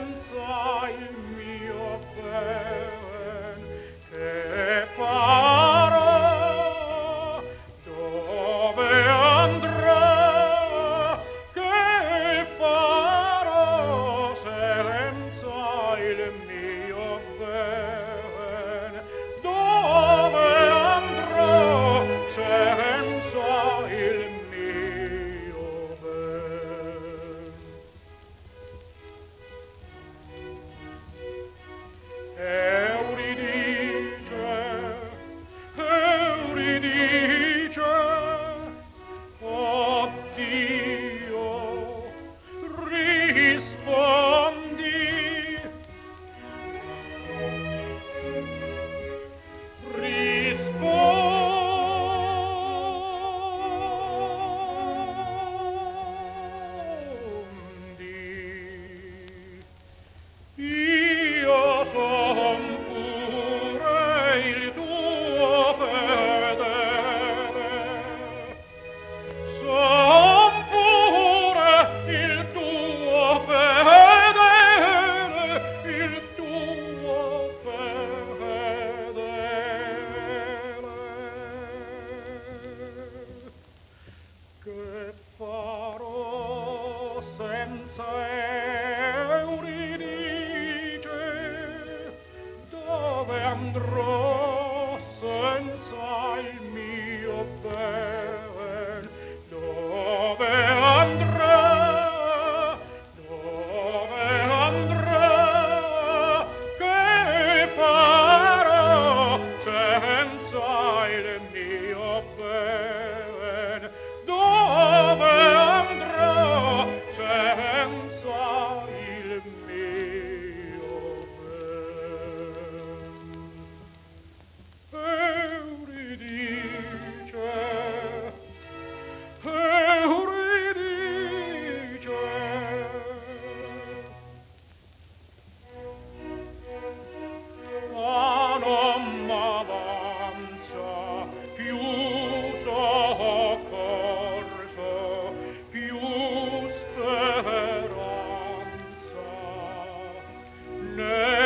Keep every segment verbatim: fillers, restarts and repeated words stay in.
senza il mio ben che farò, dove andrò, che farò senza il mio ben, dove andrò senza il mio ben. Andrò senza il mio ben, dove andrò, dove andrò, che farò senza il mio ben, dove andrò senza il mio ben.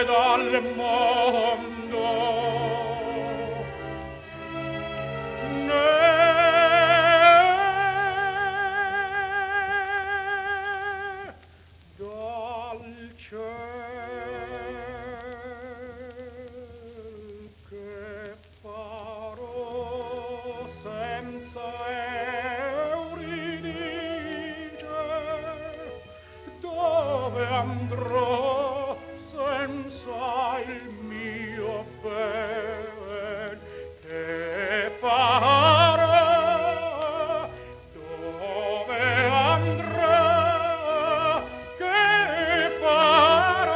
Dal mondo né dal ciel, che farò senza Euridice, dove andrò senza il mio ben, che farò, dove andrò, che farò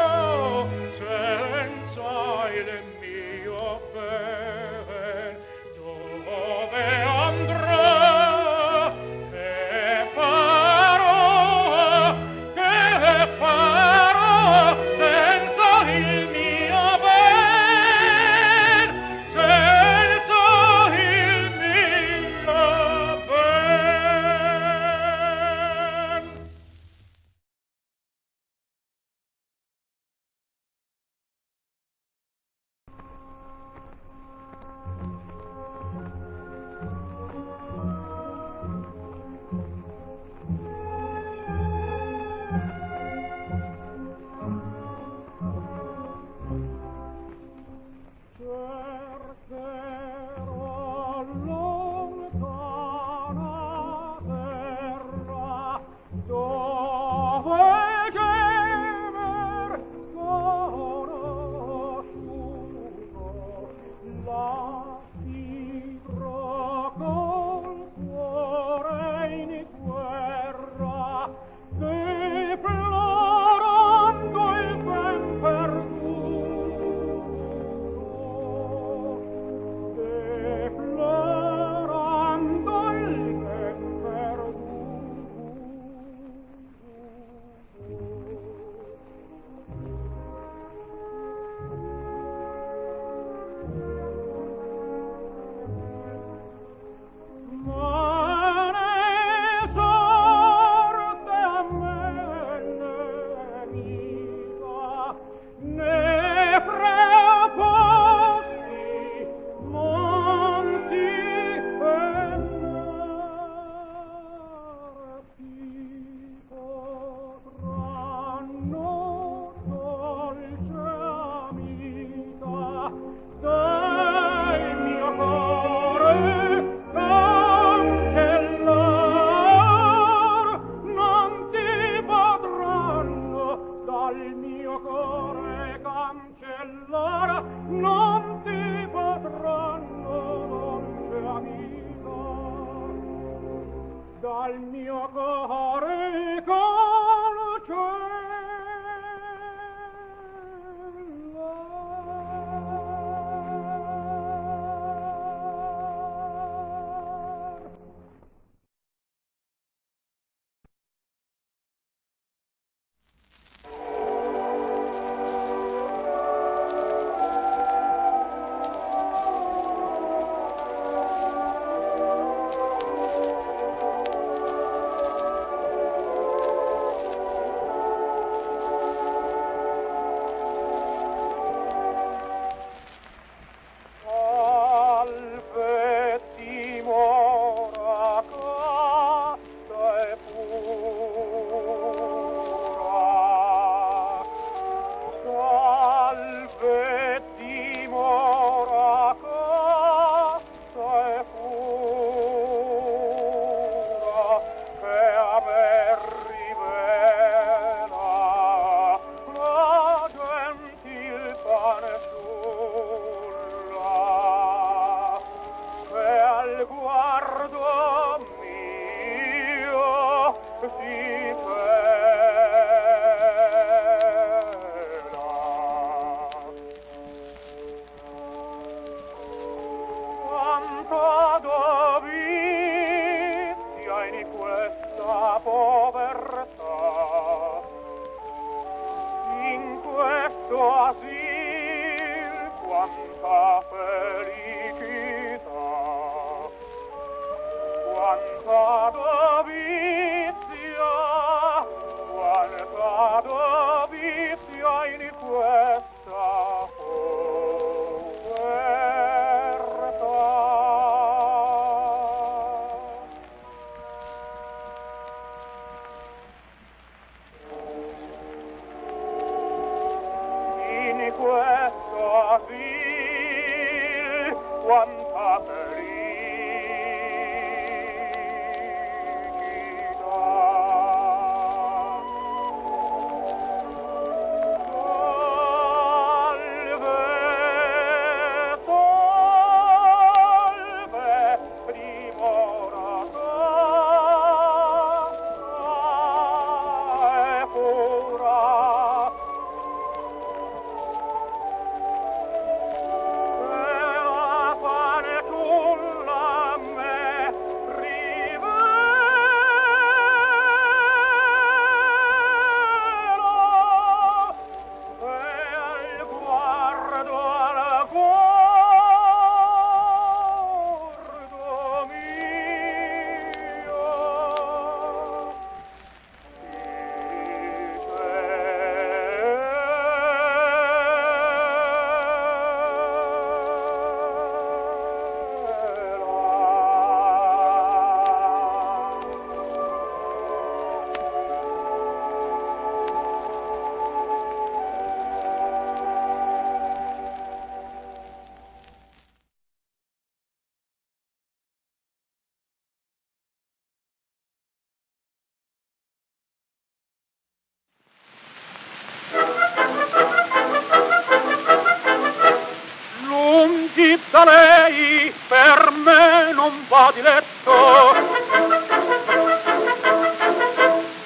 Da lei per me non va di letto,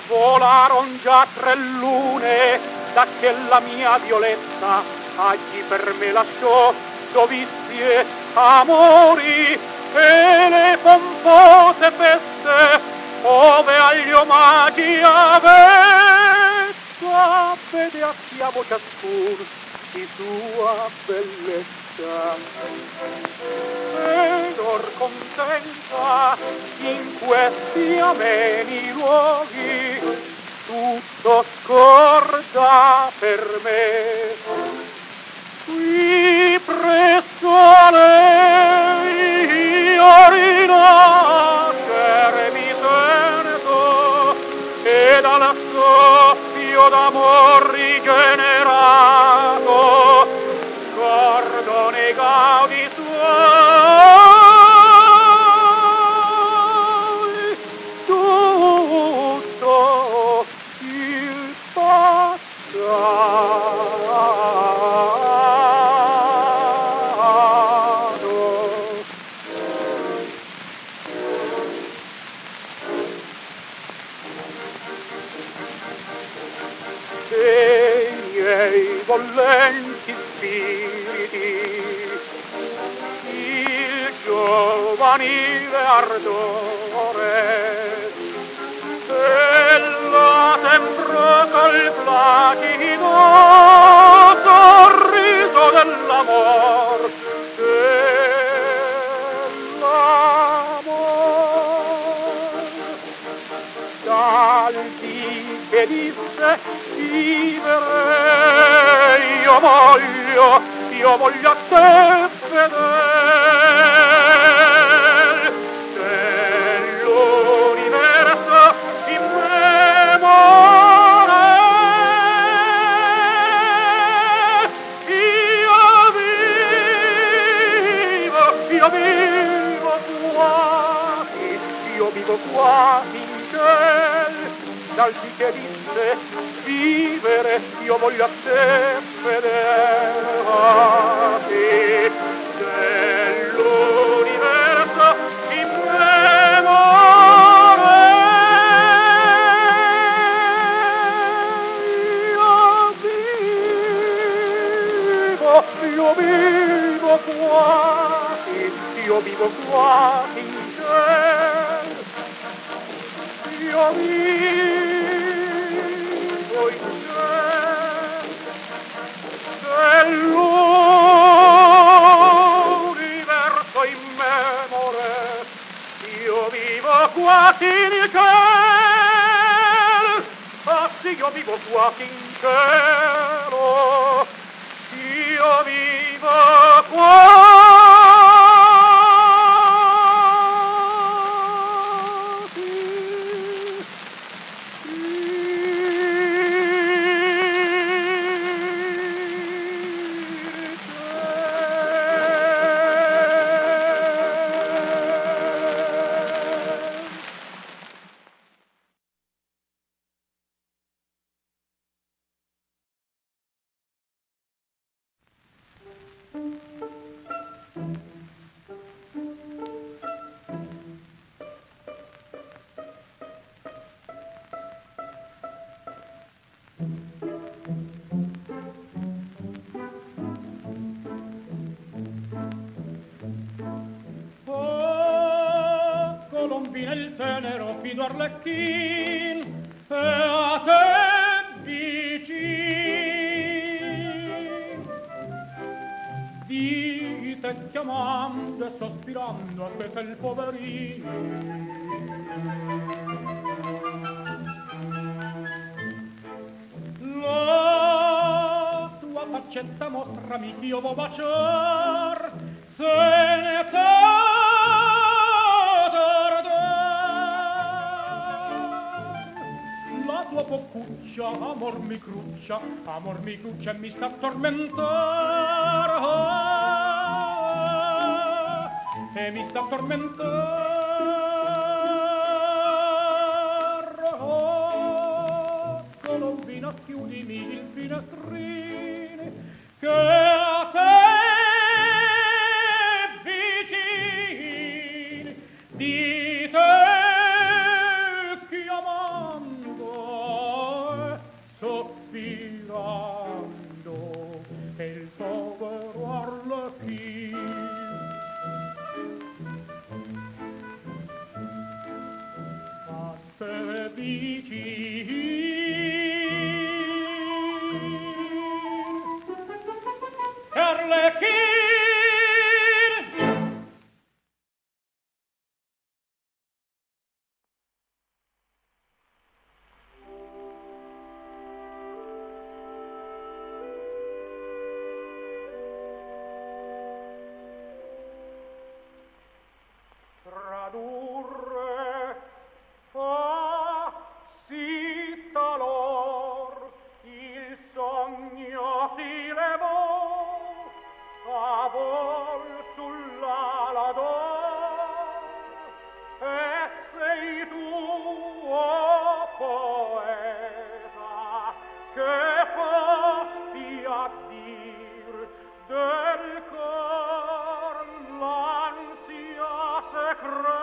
volaron già tre lune da che la mia Violetta agli per me lasciò dovizie, amori e le pompose feste ove agli omaggi avetta vede a chiamo ciascun di sua bellezza. E lor contenta in questi ameni luoghi tutto scorda per me. Qui presso lei io rinascere mi sento e dal soffio d'amor rigenerato scordo nei gaudi suoi. Volenti spiriti, il giovanile ardore, ella tembrò col platino sorriso dell'amor, dell'amor, dal di che disse vivere. Io voglio, io voglio a te fedel, dell'universo immemore. Io vivo, io vivo qua, io vivo qua in ciel, dal di che disse vivere, io voglio a te fedele, dell'universo immemore. Io vivo, io vivo qua, io vivo qua in cielo, io vivo. L'universo immemore, io vivo qua in cielo, ah sì, io vivo qua in cielo, io vivo qua. Amor mi cruccia e mi sta tormentando, oh, e mi sta tormentando, oh, Colombina chiudimi il finestrino che a te vicini di te chiamando soffio. E il povero Arlecchino a te vicino sogno si levò, a vol sull'ala d'or, e sei tu, oh poeta, che fossi a dir del cor l'ansia secreta.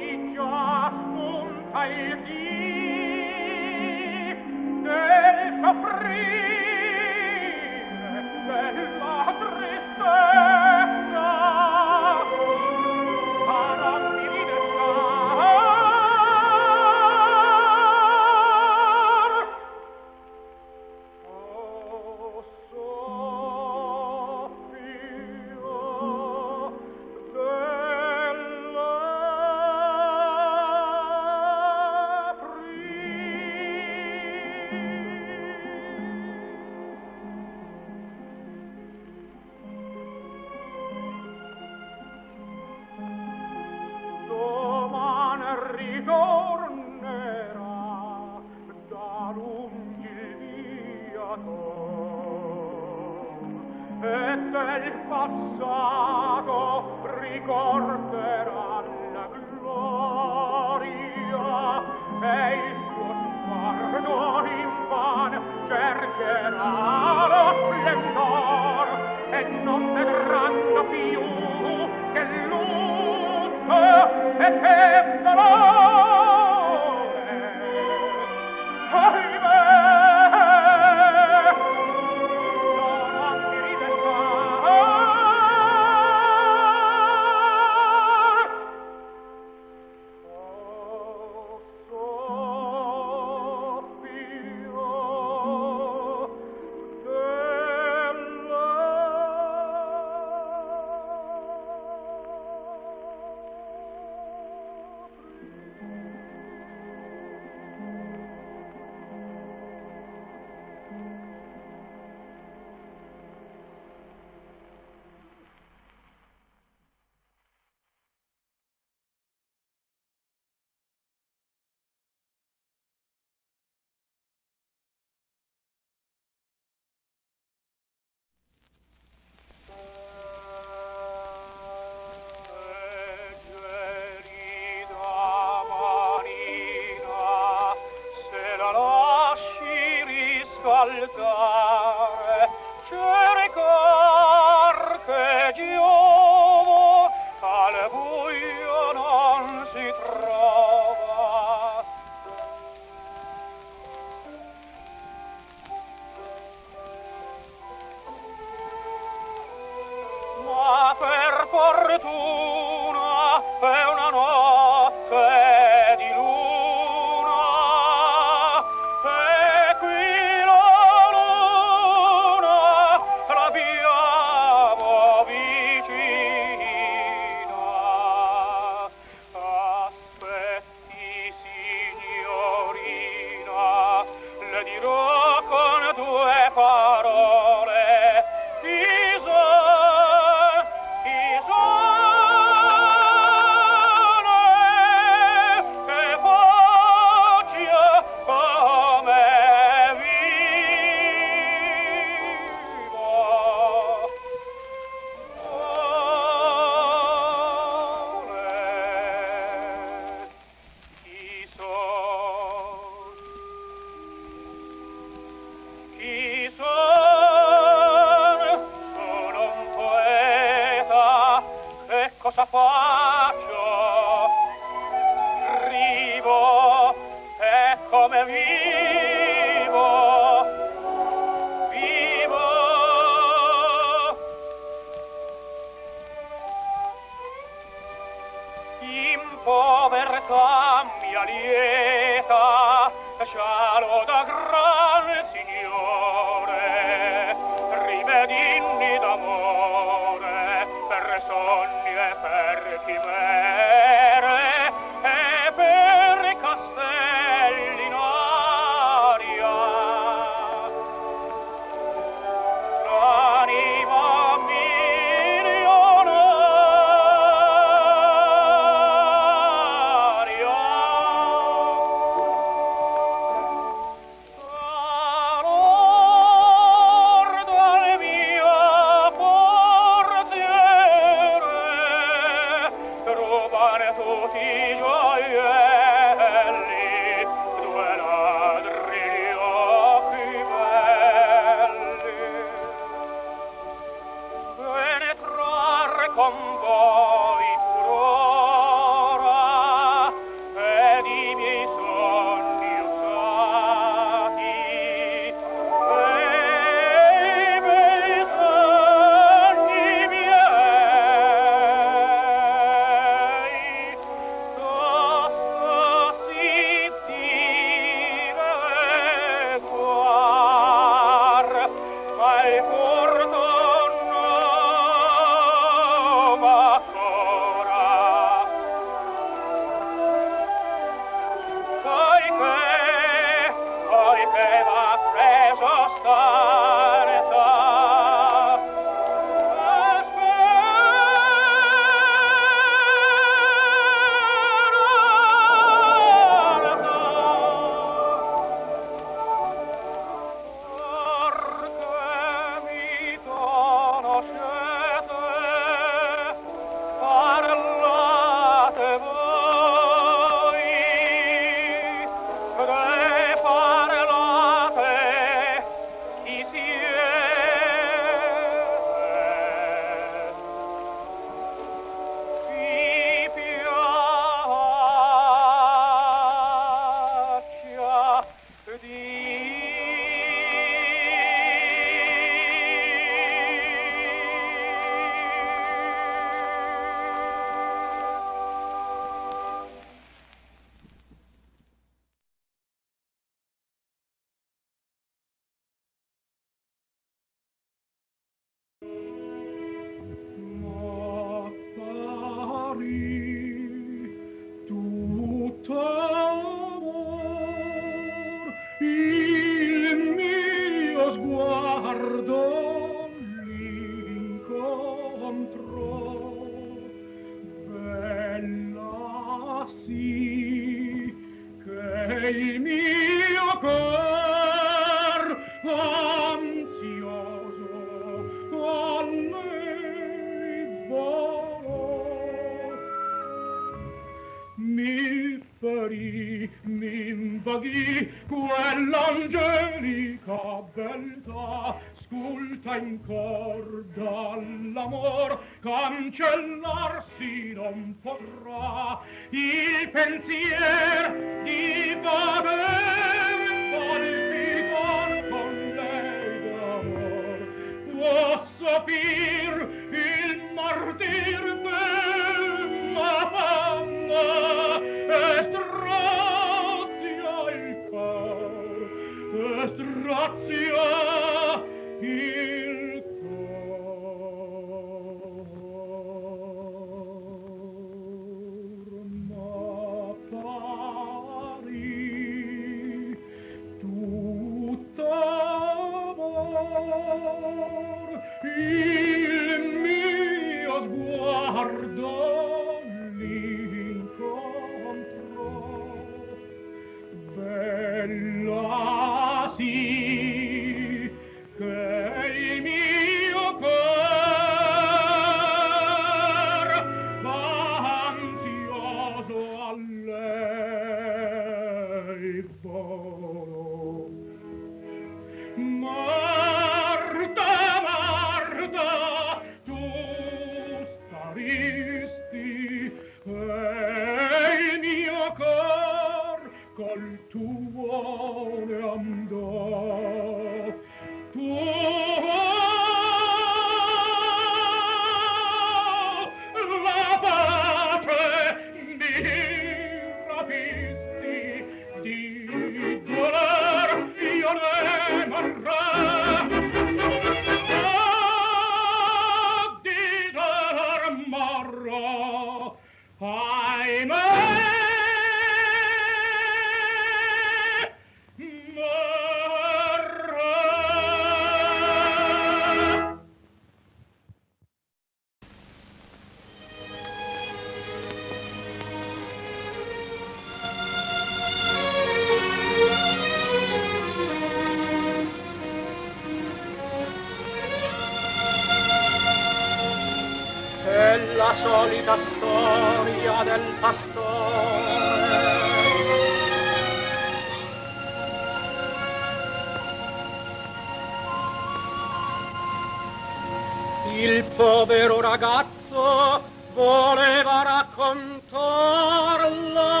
romanzo voleva raccontarla.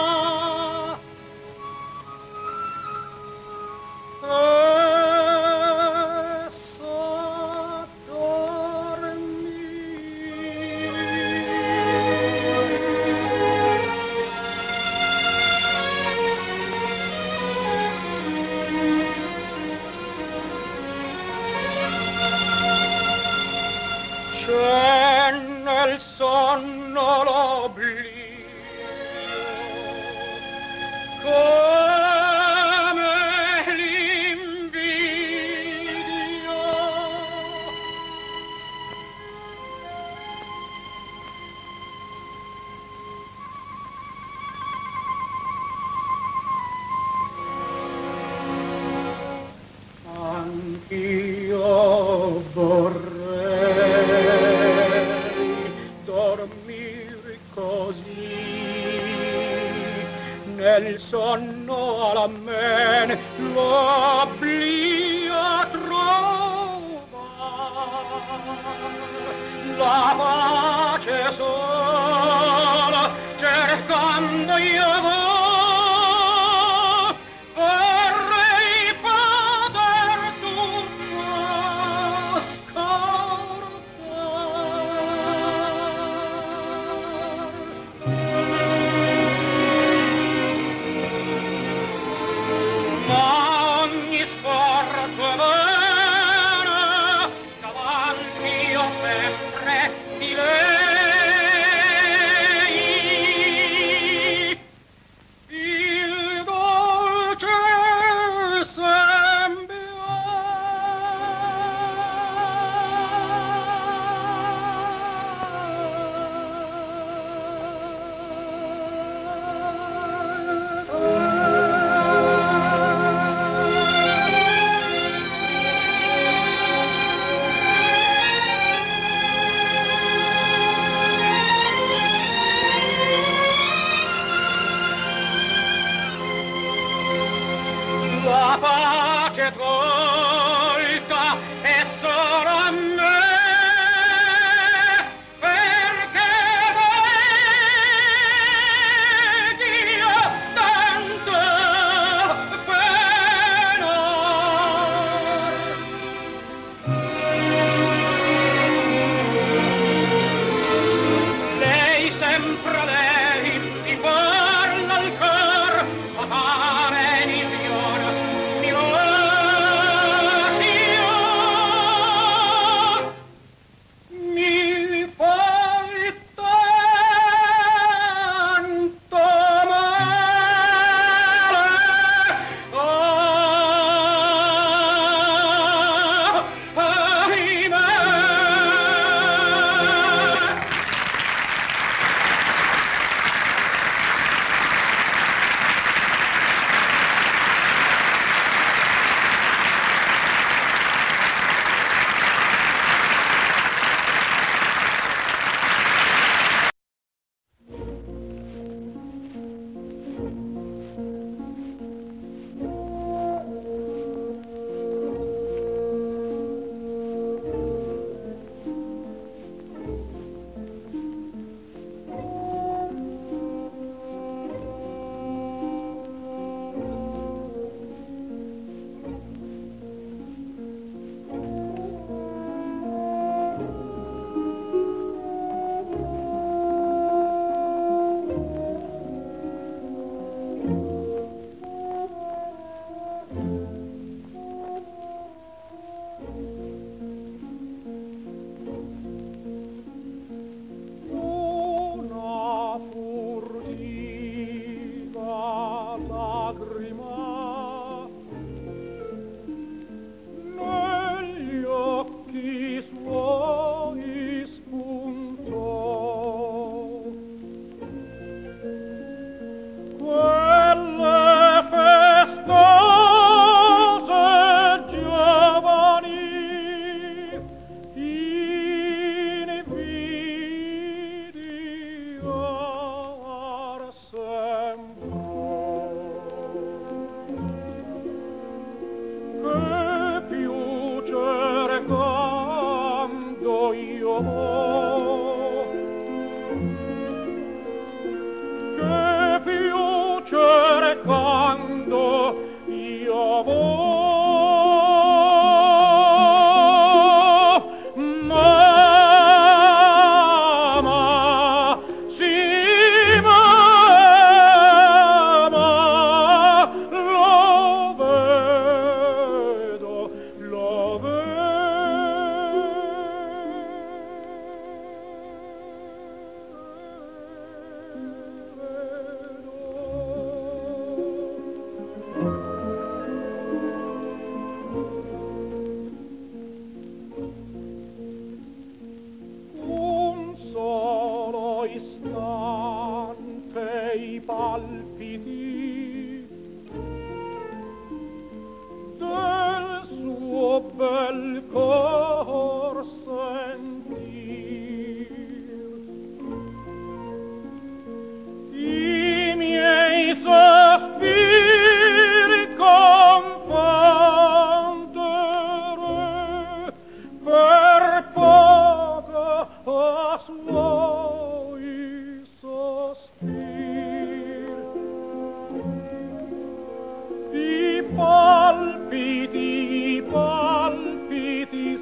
Essa dormì. C'è nel sonno l'oblio. Nel sonno alla men l'oblio trova, la pace sola cercando io voi. Parla al cor, papà, mi signora, mi vuole.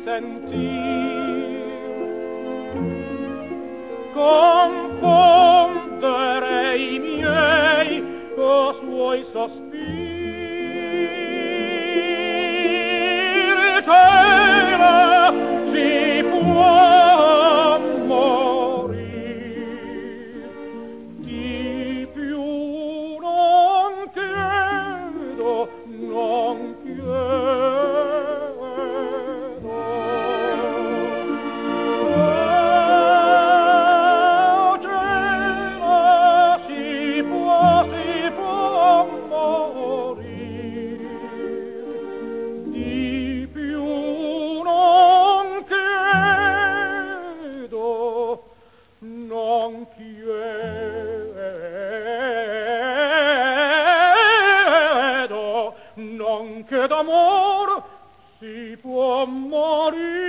sentir, confondere i miei co' suoi sospir, c'era si può morir, di più non chiedo, non chiedo. Che d'amor si può morir.